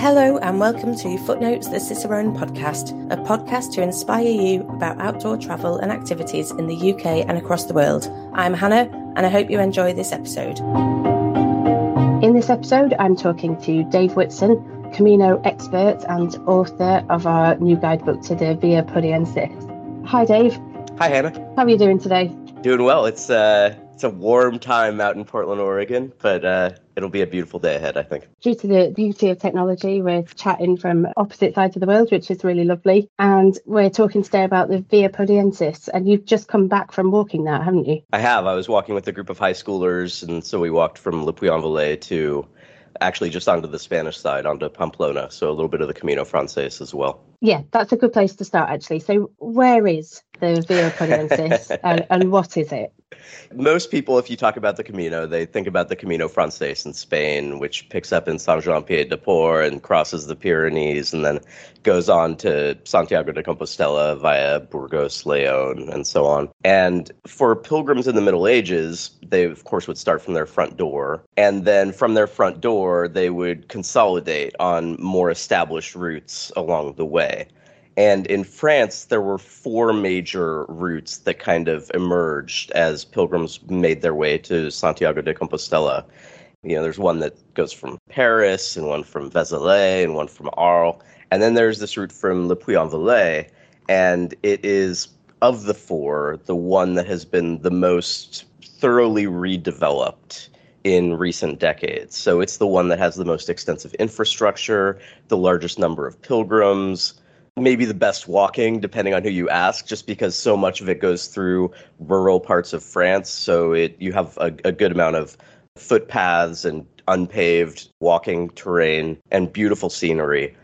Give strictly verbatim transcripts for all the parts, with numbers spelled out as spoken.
Hello and welcome to Footnotes, the Cicerone podcast, a podcast to inspire you about outdoor travel and activities in the U K and across the world. I'm Hannah and I hope you enjoy this episode. In this episode, I'm talking to Dave Whitson, Camino expert and author of our new guidebook to the Via Podiensis. Hi Dave. Hi Hannah. How are you doing today? Doing well. It's uh, it's a warm time out in Portland, Oregon, but... Uh... It'll be a beautiful day ahead, I think. Due to the beauty of technology, we're chatting from opposite sides of the world, which is really lovely. And we're talking today about the Via Podiensis. And you've just come back from walking that, haven't you? I have. I was walking with a group of high schoolers. And so we walked from Le Puy-en-Velay to actually just onto the Spanish side, onto Pamplona. So a little bit of the Camino Francés as well. Yeah, that's a good place to start, actually. So where is the Via Podiensis and, and what is it? Most people, if you talk about the Camino, they think about the Camino Francés in Spain, which picks up in Saint-Jean-Pied-de-Port and crosses the Pyrenees and then goes on to Santiago de Compostela via Burgos, León, and so on. And for pilgrims in the Middle Ages, they, of course, would start from their front door. And then from their front door, they would consolidate on more established routes along the way. And in France, there were four major routes that kind of emerged as pilgrims made their way to Santiago de Compostela. You know, there's one that goes from Paris, and one from Vézelay, and one from Arles. And then there's this route from Le Puy-en-Velay, and it is, of the four, the one that has been the most thoroughly redeveloped in recent decades. So it's the one that has the most extensive infrastructure, the largest number of pilgrims, maybe the best walking, depending on who you ask, just because so much of it goes through rural parts of France. So it you have a, a good amount of footpaths and unpaved walking terrain and beautiful scenery.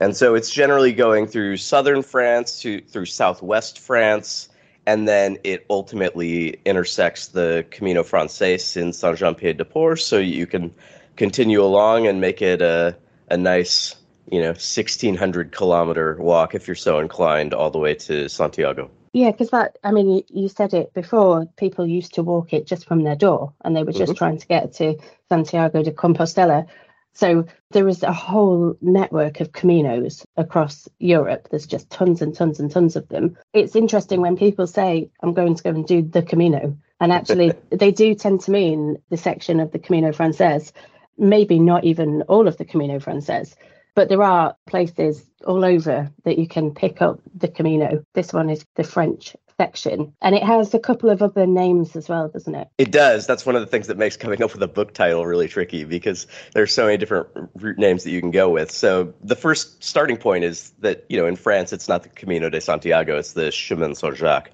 And so it's generally going through southern France to through southwest France, and then it ultimately intersects the Camino Francés in Saint-Jean-Pied-de-Port, so you can continue along and make it a, a nice... you know, sixteen hundred kilometer walk, if you're so inclined, all the way to Santiago. Yeah, because that, I mean, you said it before, people used to walk it just from their door and they were just mm-hmm. trying to get to Santiago de Compostela. So there is a whole network of Caminos across Europe. There's just tons and tons and tons of them. It's interesting when people say, I'm going to go and do the Camino. And actually, they do tend to mean the section of the Camino Francés, maybe not even all of the Camino Francés. But there are places all over that you can pick up the Camino. This one is the French section. And it has a couple of other names as well, doesn't it? It does. That's one of the things that makes coming up with a book title really tricky because there's so many different route names that you can go with. So the first starting point is that, you know, in France, it's not the Camino de Santiago, it's the Chemin de Saint Jacques.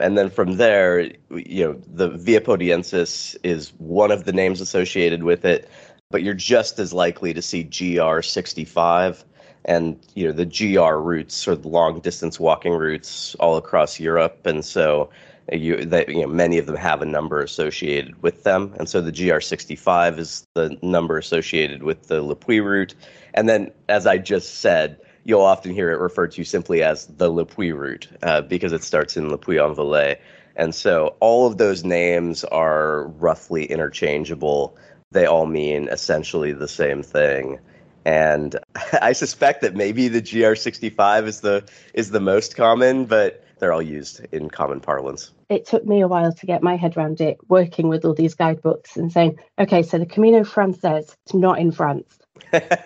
And then from there, you know, the Via Podiensis is one of the names associated with it. But you're just as likely to see G R sixty-five and, you know, the G R routes or the long distance walking routes all across Europe. And so you, that, you know, many of them have a number associated with them. And so the G R sixty-five is the number associated with the Le Puy route. And then, as I just said, you'll often hear it referred to simply as the Le Puy route uh, because it starts in Le Puy-en-Velay. And so all of those names are roughly interchangeable. They all mean essentially the same thing. And I suspect that maybe the G R sixty-five is the is the most common, but they're all used in common parlance. It took me a while to get my head around it, working with all these guidebooks and saying, OK, so the Camino Francés is not in France.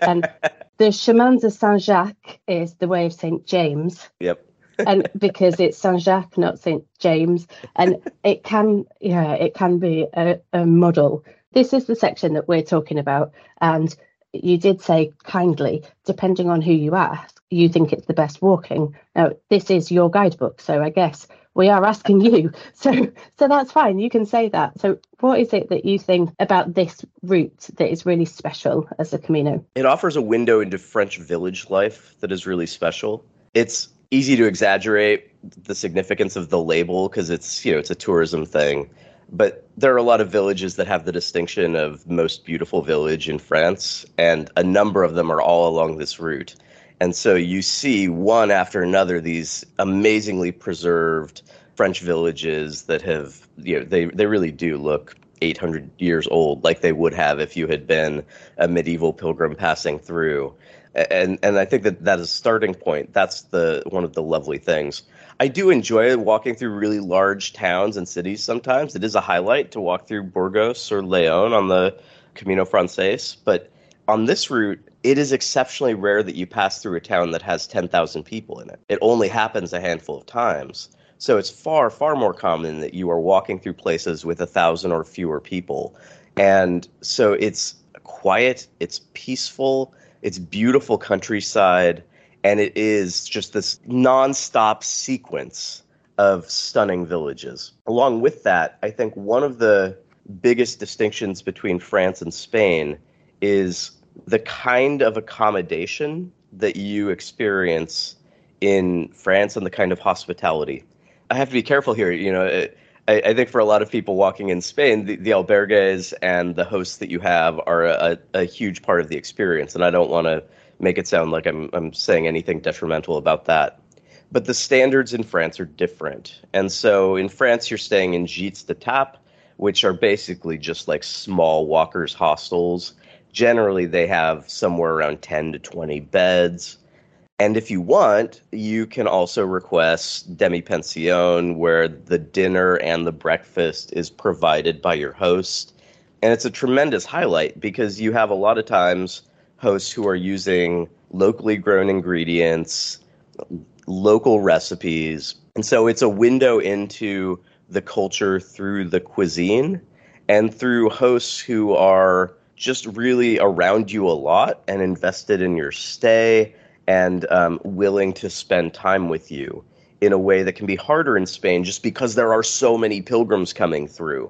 And the Chemin de Saint Jacques is the way of Saint James. Yep. And because it's Saint Jacques, not Saint James. And it can, yeah, it can be a, a muddle. This is the section that we're talking about, and you did say kindly, depending on who you ask, you think it's the best walking. Now, this is your guidebook, so I guess we are asking you. So so that's fine, you can say that. So what is it that you think about this route that is really special as a Camino? It offers a window into French village life that is really special. It's easy to exaggerate the significance of the label because it's, you know, it's a tourism thing. But there are a lot of villages that have the distinction of most beautiful village in France, and a number of them are all along this route. And so you see one after another these amazingly preserved French villages that have, you know, they, they really do look eight hundred years old, like they would have if you had been a medieval pilgrim passing through. And and I think that that is a starting point. That's the one of the lovely things. I do enjoy walking through really large towns and cities sometimes. It is a highlight to walk through Burgos or León on the Camino Francés. But on this route, it is exceptionally rare that you pass through a town that has ten thousand people in it. It only happens a handful of times. So it's far, far more common that you are walking through places with one thousand or fewer people. And so it's quiet, it's peaceful, it's beautiful countryside, and it is just this nonstop sequence of stunning villages. Along with that, I think one of the biggest distinctions between France and Spain is the kind of accommodation that you experience in France and the kind of hospitality. I have to be careful here. You know, it, I, I think for a lot of people walking in Spain, the, the albergues and the hosts that you have are a, a huge part of the experience. And I don't want to make it sound like I'm I'm saying anything detrimental about that. But the standards in France are different. And so in France, you're staying in gîtes de tap, which are basically just like small walkers' hostels. Generally, they have somewhere around ten to twenty beds. And if you want, you can also request demi-pension, where the dinner and the breakfast is provided by your host. And it's a tremendous highlight because you have a lot of times hosts who are using locally grown ingredients, local recipes. And so it's a window into the culture through the cuisine and through hosts who are just really around you a lot and invested in your stay and um, willing to spend time with you in a way that can be harder in Spain just because there are so many pilgrims coming through.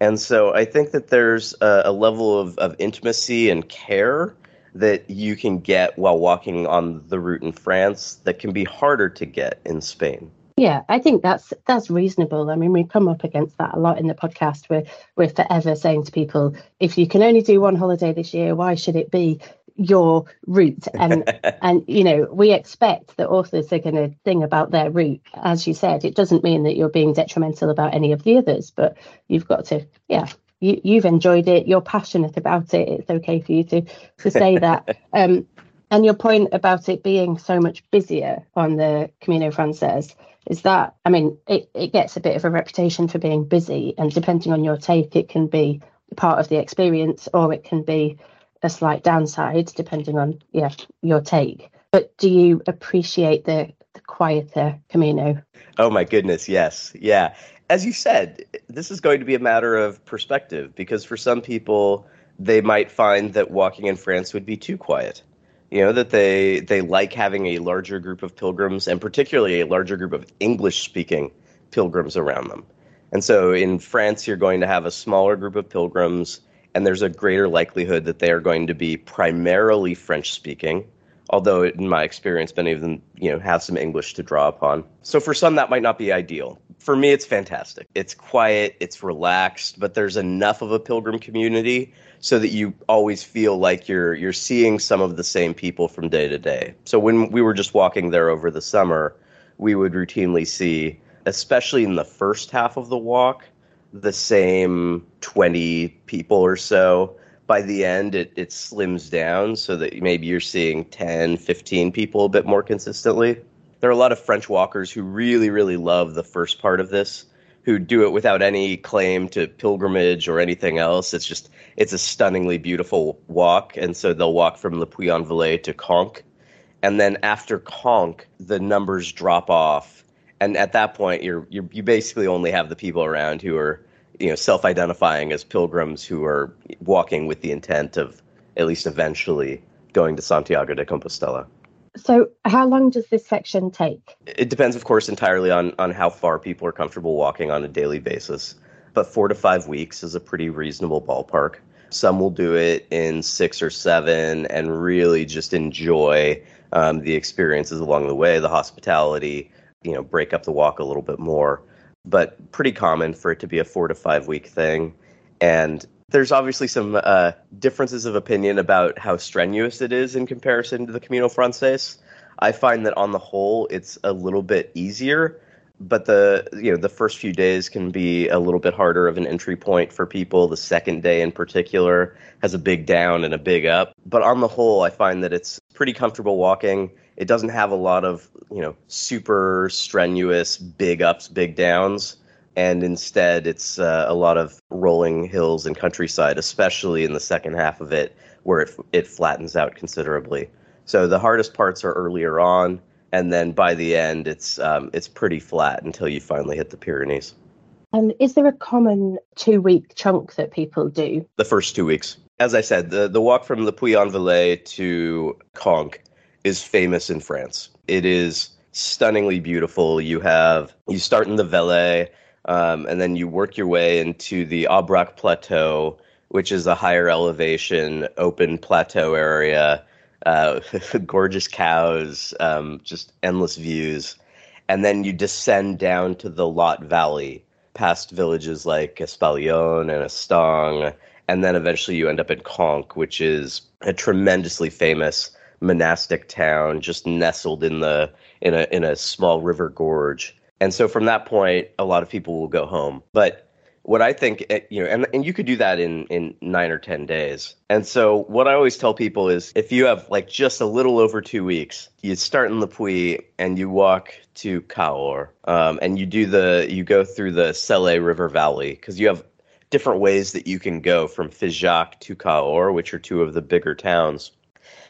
And so I think that there's a, a level of, of intimacy and care that you can get while walking on the route in France that can be harder to get in Spain. Yeah, I think that's that's reasonable. I mean, we come up against that a lot in the podcast. We're, we're forever saying to people, if you can only do one holiday this year, why should it be your route? And and you know, we expect that authors are going to think about their route. As you said, it doesn't mean that you're being detrimental about any of the others, but you've got to, yeah, you, you've enjoyed it, you're passionate about it, it's okay for you to to say that. Um and your point about it being so much busier on the Camino Francés is that, I mean, it, it gets a bit of a reputation for being busy, and depending on your take, it can be part of the experience or it can be a slight downside, depending on yeah your take. But do you appreciate the, the quieter Camino? Oh my goodness, yes. Yeah. As you said, this is going to be a matter of perspective, because for some people, they might find that walking in France would be too quiet. You know, that they, they like having a larger group of pilgrims, and particularly a larger group of English-speaking pilgrims around them. And so in France, you're going to have a smaller group of pilgrims, and there's a greater likelihood that they are going to be primarily French-speaking, although in my experience, many of them, you know, have some English to draw upon. So for some, that might not be ideal. For me, it's fantastic. It's quiet, it's relaxed, but there's enough of a pilgrim community so that you always feel like you're you're seeing some of the same people from day to day. So when we were just walking there over the summer, we would routinely see, especially in the first half of the walk, the same twenty people or so. By the end, it, it slims down so that maybe you're seeing ten, fifteen people a bit more consistently. There are a lot of French walkers who really, really love the first part of this, who do it without any claim to pilgrimage or anything else. It's just, it's a stunningly beautiful walk. And so they'll walk from Le Puy-en-Velay to Conques. And then after Conques, the numbers drop off. And at that point, you're, you're you basically only have the people around who are, you know, self-identifying as pilgrims who are walking with the intent of at least eventually going to Santiago de Compostela. So how long does this section take? It depends, of course, entirely on, on how far people are comfortable walking on a daily basis. But four to five weeks is a pretty reasonable ballpark. Some will do it in six or seven and really just enjoy um, the experiences along the way, the hospitality, you know, break up the walk a little bit more, but pretty common for it to be a four to five week thing. And there's obviously some uh, differences of opinion about how strenuous it is in comparison to the Camino Francés. I find that on the whole, it's a little bit easier, But the you know the first few days can be a little bit harder of an entry point for people. The second day in particular has a big down and a big up. But on the whole, I find that it's pretty comfortable walking. It doesn't have a lot of you know super strenuous big ups, big downs. And instead, it's uh, a lot of rolling hills and countryside, especially in the second half of it, where it, it flattens out considerably. So the hardest parts are earlier on. And then by the end, it's um, it's pretty flat until you finally hit the Pyrenees. And is there a common two-week chunk that people do? The first two weeks. As I said, the, the walk from Le Puy-en-Velay to Conques is famous in France. It is stunningly beautiful. You have you start in the Velay, um, and then you work your way into the Aubrac Plateau, which is a higher elevation, open plateau area. Uh, gorgeous cows, um, just endless views. And then you descend down to the Lot Valley, past villages like Espalion and Estang. And then eventually you end up in Conques, which is a tremendously famous monastic town just nestled in the in a in a small river gorge. And so from that point, a lot of people will go home. But what I think, you know, and, and you could do that in, in nine or ten days. And so what I always tell people is if you have like just a little over two weeks, you start in Le Puy and you walk to Cahors um, and you do the you go through the Célé river valley because you have different ways that you can go from Figeac to Cahors, which are two of the bigger towns.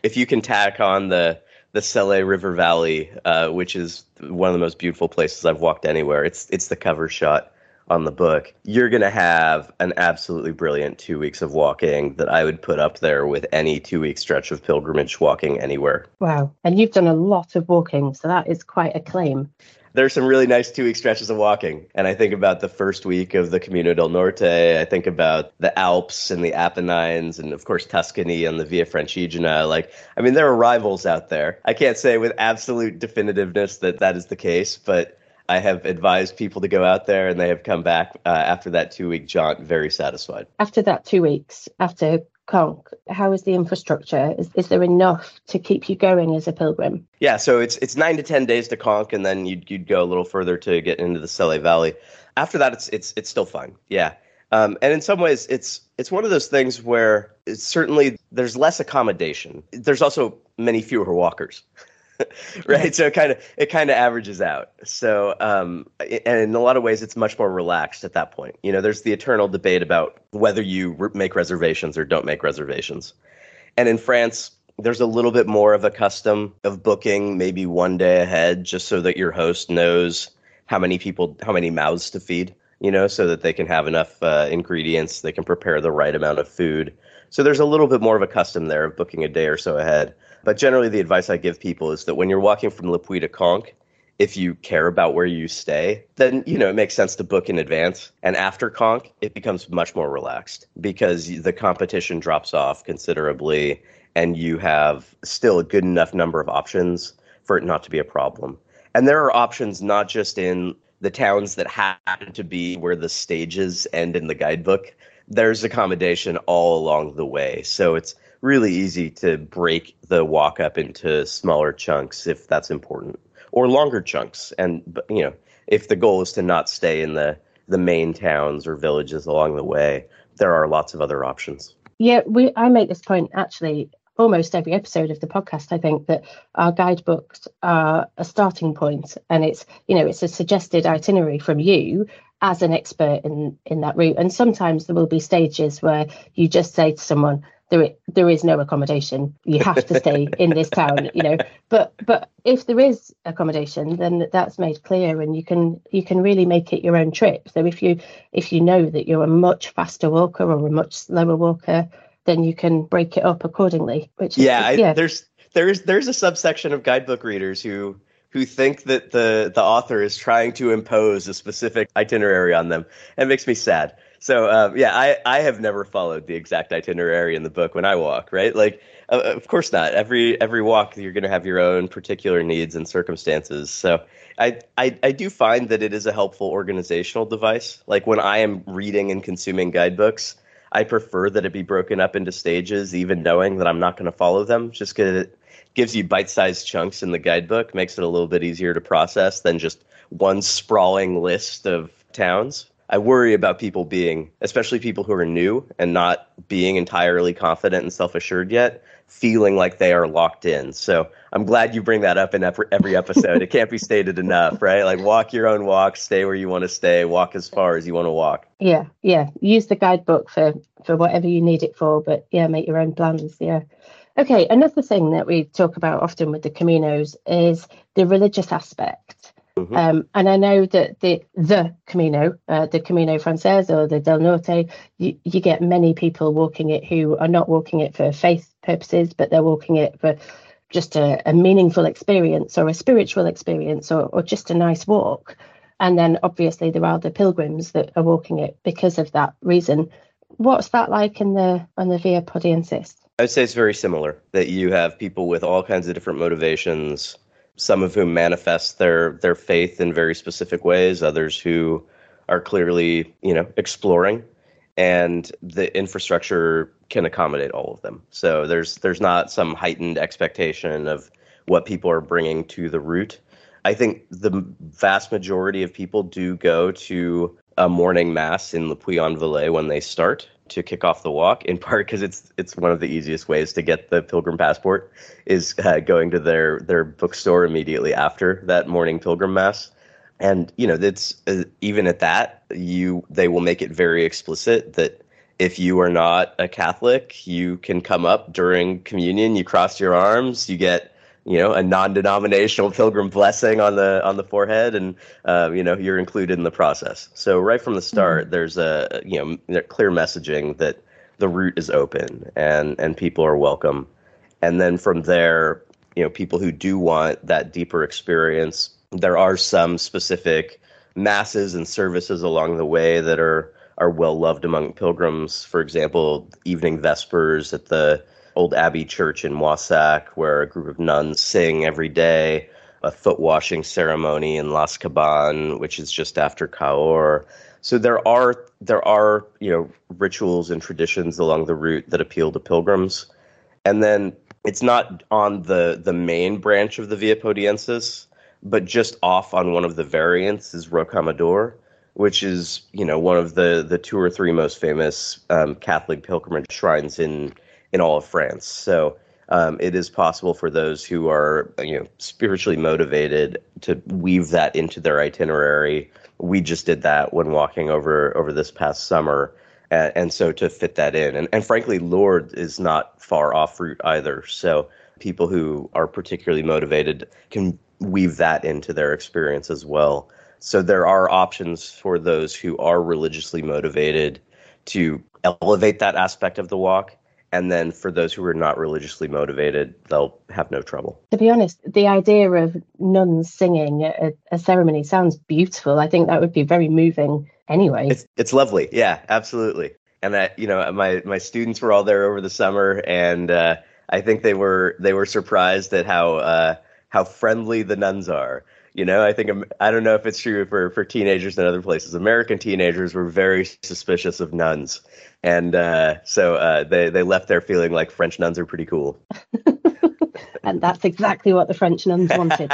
If you can tack on the the Célé river valley, uh, which is one of the most beautiful places I've walked anywhere. It's it's the cover shot on the book, you're going to have an absolutely brilliant two weeks of walking that I would put up there with any two-week stretch of pilgrimage walking anywhere. Wow. And you've done a lot of walking, so that is quite a claim. There's some really nice two-week stretches of walking. And I think about the first week of the Camino del Norte. I think about the Alps and the Apennines and, of course, Tuscany and the Via Francigena. Like, I mean, there are rivals out there. I can't say with absolute definitiveness that that is the case, but I have advised people to go out there and they have come back uh, after that two-week jaunt very satisfied. After that two weeks, after Conques, how is the infrastructure? Is, is there enough to keep you going as a pilgrim? Yeah, so it's it's nine to ten days to Conques and then you'd, you'd go a little further to get into the Célé Valley. After that, it's it's it's still fine, yeah. Um, and in some ways, it's it's one of those things where it's certainly there's less accommodation. There's also many fewer walkers. Right. So it kind of it kind of averages out. So um, and in a lot of ways, it's much more relaxed at that point. You know, there's the eternal debate about whether you re- make reservations or don't make reservations. And in France, there's a little bit more of a custom of booking maybe one day ahead just so that your host knows how many people, how many mouths to feed, you know, so that they can have enough uh, ingredients. They can prepare the right amount of food. So there's a little bit more of a custom there of booking a day or so ahead. But generally, the advice I give people is that when you're walking from Le Puy to Conques, if you care about where you stay, then, you know, it makes sense to book in advance. And after Conques, it becomes much more relaxed because the competition drops off considerably and you have still a good enough number of options for it not to be a problem. And there are options not just in the towns that happen to be where the stages end in the guidebook. There's accommodation all along the way. So it's really easy to break the walk up into smaller chunks if that's important, or longer chunks. And, you know, if the goal is to not stay in the, the main towns or villages along the way, there are lots of other options. Yeah, we I make this point actually almost every episode of the podcast. I think that our guidebooks are a starting point and it's, you know, it's a suggested itinerary from you as an expert in, in that route. And sometimes there will be stages where you just say to someone, There, there is no accommodation. You have to stay in this town, you know. But but if there is accommodation, then that's made clear, and you can you can really make it your own trip. So if you if you know that you're a much faster walker or a much slower walker, then you can break it up accordingly. Which is, yeah, yeah. I, there's there's there's a subsection of guidebook readers who who think that the the author is trying to impose a specific itinerary on them. It makes me sad. So, um, yeah, I, I have never followed the exact itinerary in the book when I walk, right? Like, uh, of course not. Every every walk, you're going to have your own particular needs and circumstances. So I, I, I do find that it is a helpful organizational device. Like when I am reading and consuming guidebooks, I prefer that it be broken up into stages, even knowing that I'm not going to follow them, just because it gives you bite-sized chunks in the guidebook, makes it a little bit easier to process than just one sprawling list of towns. I worry about people being, especially people who are new and not being entirely confident and self-assured yet, feeling like they are locked in. So I'm glad you bring that up in every episode. It can't be stated enough, right? Like, walk your own walk, stay where you want to stay, walk as far as you want to walk. Yeah, yeah. Use the guidebook for, for whatever you need it for, but yeah, make your own plans, yeah. Okay, another thing that we talk about often with the Caminos is the religious aspect. Mm-hmm. Um, and I know that the the Camino, uh, the Camino Francés or the Del Norte, you, you get many people walking it who are not walking it for faith purposes, but they're walking it for just a, a meaningful experience or a spiritual experience or, or just a nice walk. And then obviously there are the pilgrims that are walking it because of that reason. What's that like in the on the Via Podiensis? I would say it's very similar, that you have people with all kinds of different motivations, some of whom manifest their their faith in very specific ways, others who are clearly, you know, exploring, and the infrastructure can accommodate all of them. So there's there's not some heightened expectation of what people are bringing to the route. I think the vast majority of people do go to a morning mass in Le Puy-en-Velay when they start to kick off the walk, in part because it's it's one of the easiest ways to get the pilgrim passport is uh, going to their their bookstore immediately after that morning pilgrim mass. And you know, that's uh, even at that, you they will make it very explicit that if you are not a Catholic, you can come up during communion, you cross your arms, you get, you know, a non-denominational pilgrim blessing on the on the forehead, and uh, you know, you're included in the process. So right from the start, mm-hmm. there's a you know clear messaging that the route is open and and people are welcome. And then from there, you know, people who do want that deeper experience, there are some specific masses and services along the way that are are well loved among pilgrims. For example, evening vespers at the Old Abbey Church in Moissac, where a group of nuns sing every day, a foot washing ceremony in Las Cabanes, which is just after Cahors. So there are there are you know rituals and traditions along the route that appeal to pilgrims. And then it's not on the the main branch of the Via Podiensis, but just off on one of the variants is Rocamadour, which is you know one of the the two or three most famous um, Catholic pilgrimage shrines in. in all of France. So um, it is possible for those who are, you know, spiritually motivated to weave that into their itinerary. We just did that when walking over, over this past summer. And, and so to fit that in, and, and frankly, Lourdes is not far off route either. So people who are particularly motivated can weave that into their experience as well. So there are options for those who are religiously motivated to elevate that aspect of the walk. And then for those who are not religiously motivated, they'll have no trouble. To be honest, the idea of nuns singing at a, a ceremony sounds beautiful. I think that would be very moving anyway. It's, it's lovely. Yeah, absolutely. And that, you know, my, my students were all there over the summer, and uh, I think they were they were surprised at how uh, how friendly the nuns are. You know, I think I'm, I don't know if it's true for, for teenagers in other places. American teenagers were very suspicious of nuns. And uh, so uh, they, they left there feeling like French nuns are pretty cool. And that's exactly what the French nuns wanted.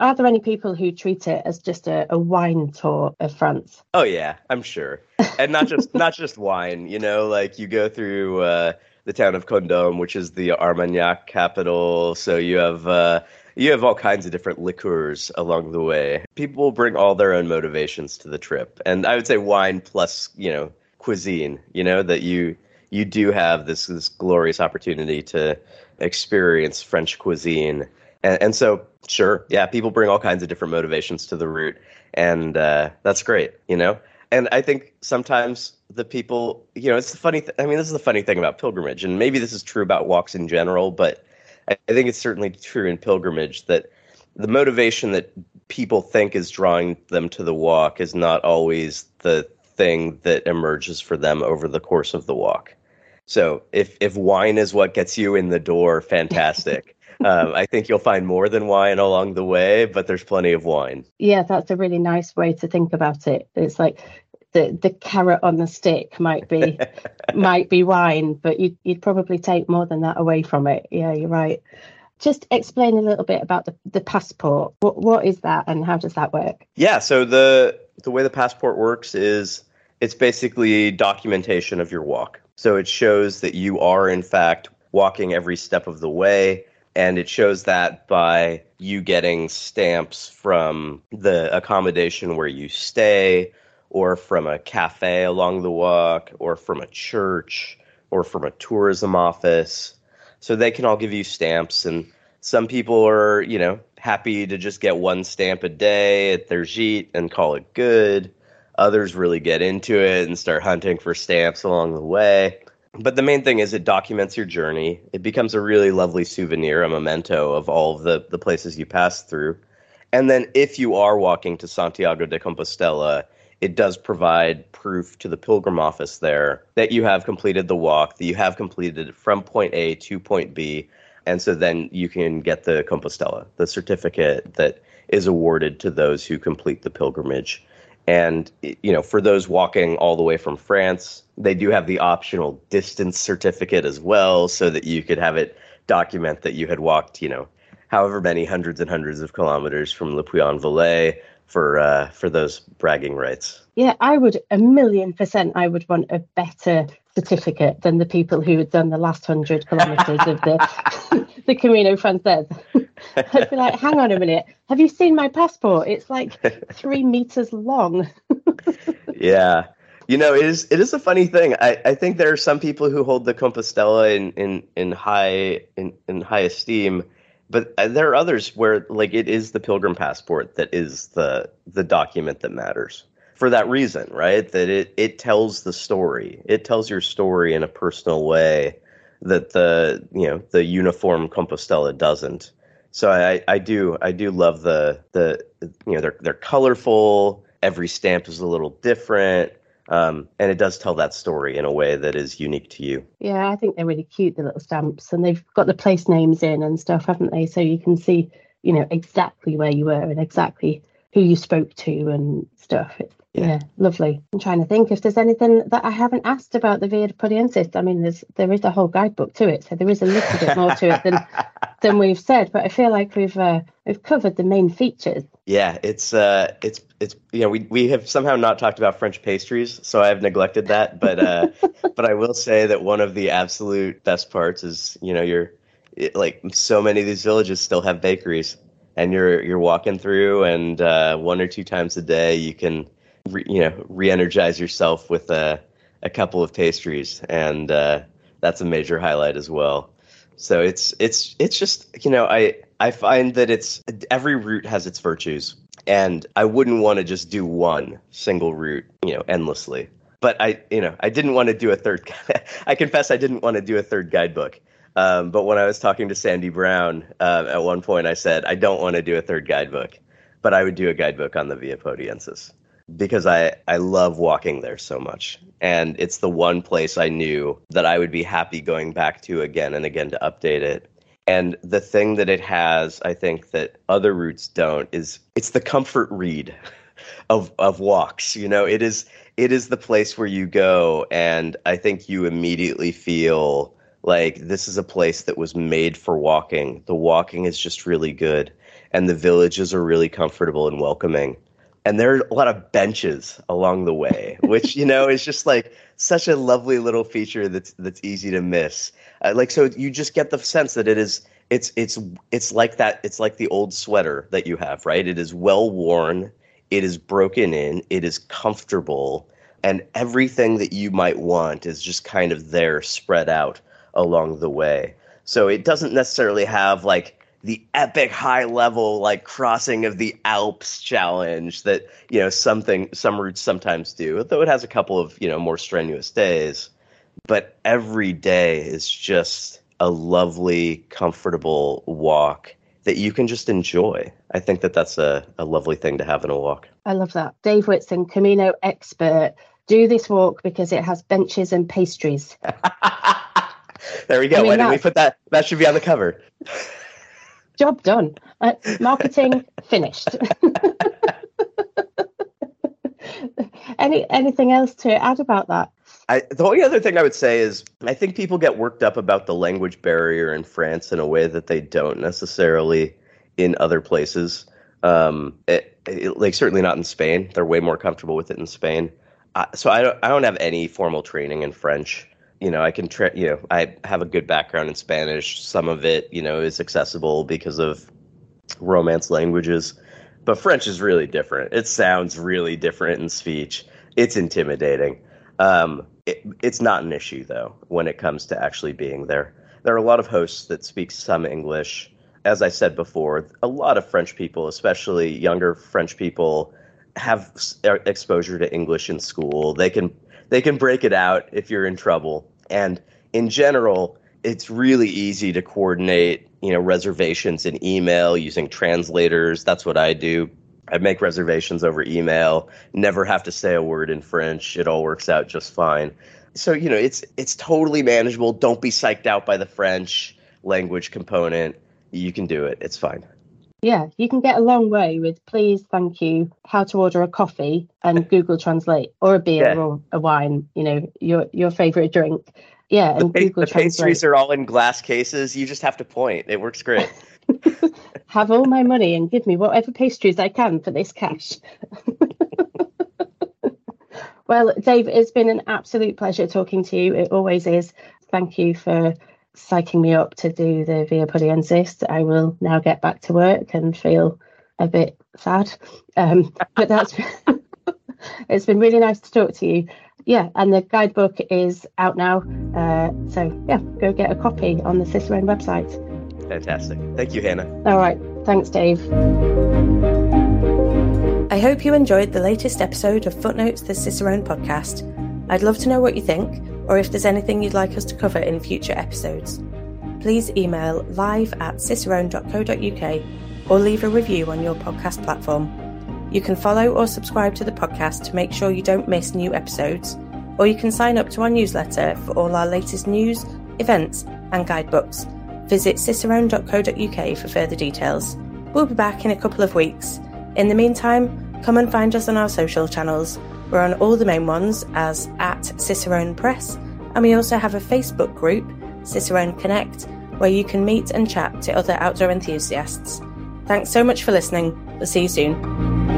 Are there any people who treat it as just a, a wine tour of France? Oh, yeah, I'm sure. And not just not just wine, you know, like you go through uh, the town of Condom, which is the Armagnac capital. So you have... Uh, You have all kinds of different liqueurs along the way. People will bring all their own motivations to the trip. And I would say wine plus, you know, cuisine, you know, that you you do have this, this glorious opportunity to experience French cuisine. And, and so, sure, yeah, people bring all kinds of different motivations to the route. And uh, that's great, you know. And I think sometimes the people, you know, it's the funny thing. I mean, this is the funny thing about pilgrimage. And maybe this is true about walks in general, but I think it's certainly true in pilgrimage that the motivation that people think is drawing them to the walk is not always the thing that emerges for them over the course of the walk. So if, if wine is what gets you in the door, fantastic. um, I think you'll find more than wine along the way, but there's plenty of wine. Yeah, that's a really nice way to think about it. It's like... The, the carrot on the stick might be might be wine, but you'd, you'd probably take more than that away from it. Yeah, you're right. just explain a little bit about the, the passport. What, what is that and how does that work? Yeah, so the the way the passport works is it's basically documentation of your walk. So it shows that you are, in fact, walking every step of the way. And it shows that by you getting stamps from the accommodation where you stay, or from a cafe along the walk, or from a church, or from a tourism office. So they can all give you stamps. And some people are, you know, happy to just get one stamp a day at their gîte and call it good. Others really get into it and start hunting for stamps along the way. But the main thing is it documents your journey. It becomes a really lovely souvenir, a memento of all of the, the places you pass through. And then if you are walking to Santiago de Compostela, it does provide proof to the pilgrim office there that you have completed the walk, that you have completed it from point A to point B. And so then you can get the Compostela, the certificate that is awarded to those who complete the pilgrimage. And, you know, for those walking all the way from France, they do have the optional distance certificate as well, so that you could have it document that you had walked, you know, however many hundreds and hundreds of kilometers from Le Puy-en-Velay for uh, for those bragging rights. Yeah, I would a million percent. I would want a better certificate than the people who had done the last hundred kilometers of the the Camino Francés. I'd be like, hang on a minute, have you seen my passport? It's like three meters long. Yeah. You know, it is it is a funny thing. I, I think there are some people who hold the Compostela in, in, in high in, in high esteem, but there are others where, like, it is the pilgrim passport that is the the document that matters. For that reason, right? That it, it tells the story. It tells your story in a personal way that the, you know, the uniform Compostela doesn't. So I, I do I do love the the you know they're they're colorful. Every stamp is a little different, um, and it does tell that story in a way that is unique to you. Yeah, I think they're really cute, the little stamps, and they've got the place names in and stuff, haven't they? So you can see, you know, exactly where you were and exactly who you spoke to and stuff. It, yeah. yeah, lovely. I'm trying to think if there's anything that I haven't asked about the Via Podiensis. I mean, there's there is a whole guidebook to it, so there is a little bit more to it than. than we've said, but I feel like we've uh, we've covered the main features. Yeah, it's uh, it's it's you know we we have somehow not talked about French pastries, so I've neglected that. But uh, but I will say that one of the absolute best parts is you know you're it, like so many of these villages still have bakeries, and you're you're walking through, and uh, one or two times a day you can re, you know re-energize yourself with a a couple of pastries, and uh, that's a major highlight as well. So it's it's it's just, you know, I, I find that it's every route has its virtues, and I wouldn't want to just do one single route, you know, endlessly. But I, you know, I didn't want to do a third. I confess I didn't want to do a third guidebook. Um, but when I was talking to Sandy Brown uh, at one point, I said, I don't want to do a third guidebook, but I would do a guidebook on the Via Podiensis because I, I love walking there so much. And it's the one place I knew that I would be happy going back to again and again to update it. And the thing that it has, I think, that other routes don't is it's the comfort read of of walks. You know, it is it is the place where you go, and I think you immediately feel like this is a place that was made for walking. The walking is just really good, and the villages are really comfortable and welcoming. And there are a lot of benches along the way, which, you know, is just like such a lovely little feature that's that's easy to miss. Uh, like, so you just get the sense that it is it's it's it's like that. It's like the old sweater that you have. Right. It is well worn. It is broken in. It is comfortable. And everything that you might want is just kind of there spread out along the way. So it doesn't necessarily have like the epic high level, like crossing of the Alps challenge that, you know, something, some routes sometimes do, though it has a couple of, you know, more strenuous days, but every day is just a lovely, comfortable walk that you can just enjoy. I think that that's a, a lovely thing to have in a walk. I love that. Dave Whitson, Camino expert, do this walk because it has benches and pastries. There we go. I mean, Why didn't we put that? That should be on the cover. Job done. Uh, marketing finished. Any anything else to add about that? I, the only other thing I would say is I think people get worked up about the language barrier in France in a way that they don't necessarily in other places. Um, it, it, like certainly not in Spain. They're way more comfortable with it in Spain. Uh, so I don't, I don't have any formal training in French. You know, I can, tra- you know, I have a good background in Spanish. Some of it, you know, is accessible because of Romance languages. But French is really different. It sounds really different in speech. It's intimidating. Um, it, it's not an issue, though, when it comes to actually being there. There are a lot of hosts that speak some English. As I said before, a lot of French people, especially younger French people, have exposure to English in school. They can they can break it out if you're in trouble. And in general, it's really easy to coordinate, you know, reservations in email using translators. That's what I do. I make reservations over email, never have to say a word in French. It all works out just fine. So, you know, it's it's totally manageable. Don't be psyched out by the French language component. You can do it. It's fine. Yeah, you can get a long way with please, thank you, how to order a coffee and Google Translate, or a beer, yeah, or a wine, you know, your your favorite drink. Yeah, and the, Google the pastries are all in glass cases. You just have to point. It works great. Have all my money and give me whatever pastries I can for this cash. Well, Dave, it's been an absolute pleasure talking to you. It always is. Thank you for psyching me up to do the Via Podiensis. I will now get back to work and feel a bit sad. Um, but that's been, it's been really nice to talk to you. Yeah, and the guidebook is out now. Uh, so, yeah, go get a copy on the Cicerone website. Fantastic. Thank you, Hannah. All right. Thanks, Dave. I hope you enjoyed the latest episode of Footnotes, the Cicerone podcast. I'd love to know what you think, or if there's anything you'd like us to cover in future episodes. Please email live at cicerone dot co dot uk or leave a review on your podcast platform. You can follow or subscribe to the podcast to make sure you don't miss new episodes, or you can sign up to our newsletter for all our latest news, events and guidebooks. Visit cicerone dot co dot uk for further details. We'll be back in a couple of weeks. In the meantime, come and find us on our social channels. We're on all the main ones as at Cicerone Press, and we also have a Facebook group, Cicerone Connect, where you can meet and chat to other outdoor enthusiasts. Thanks so much for listening. We'll see you soon.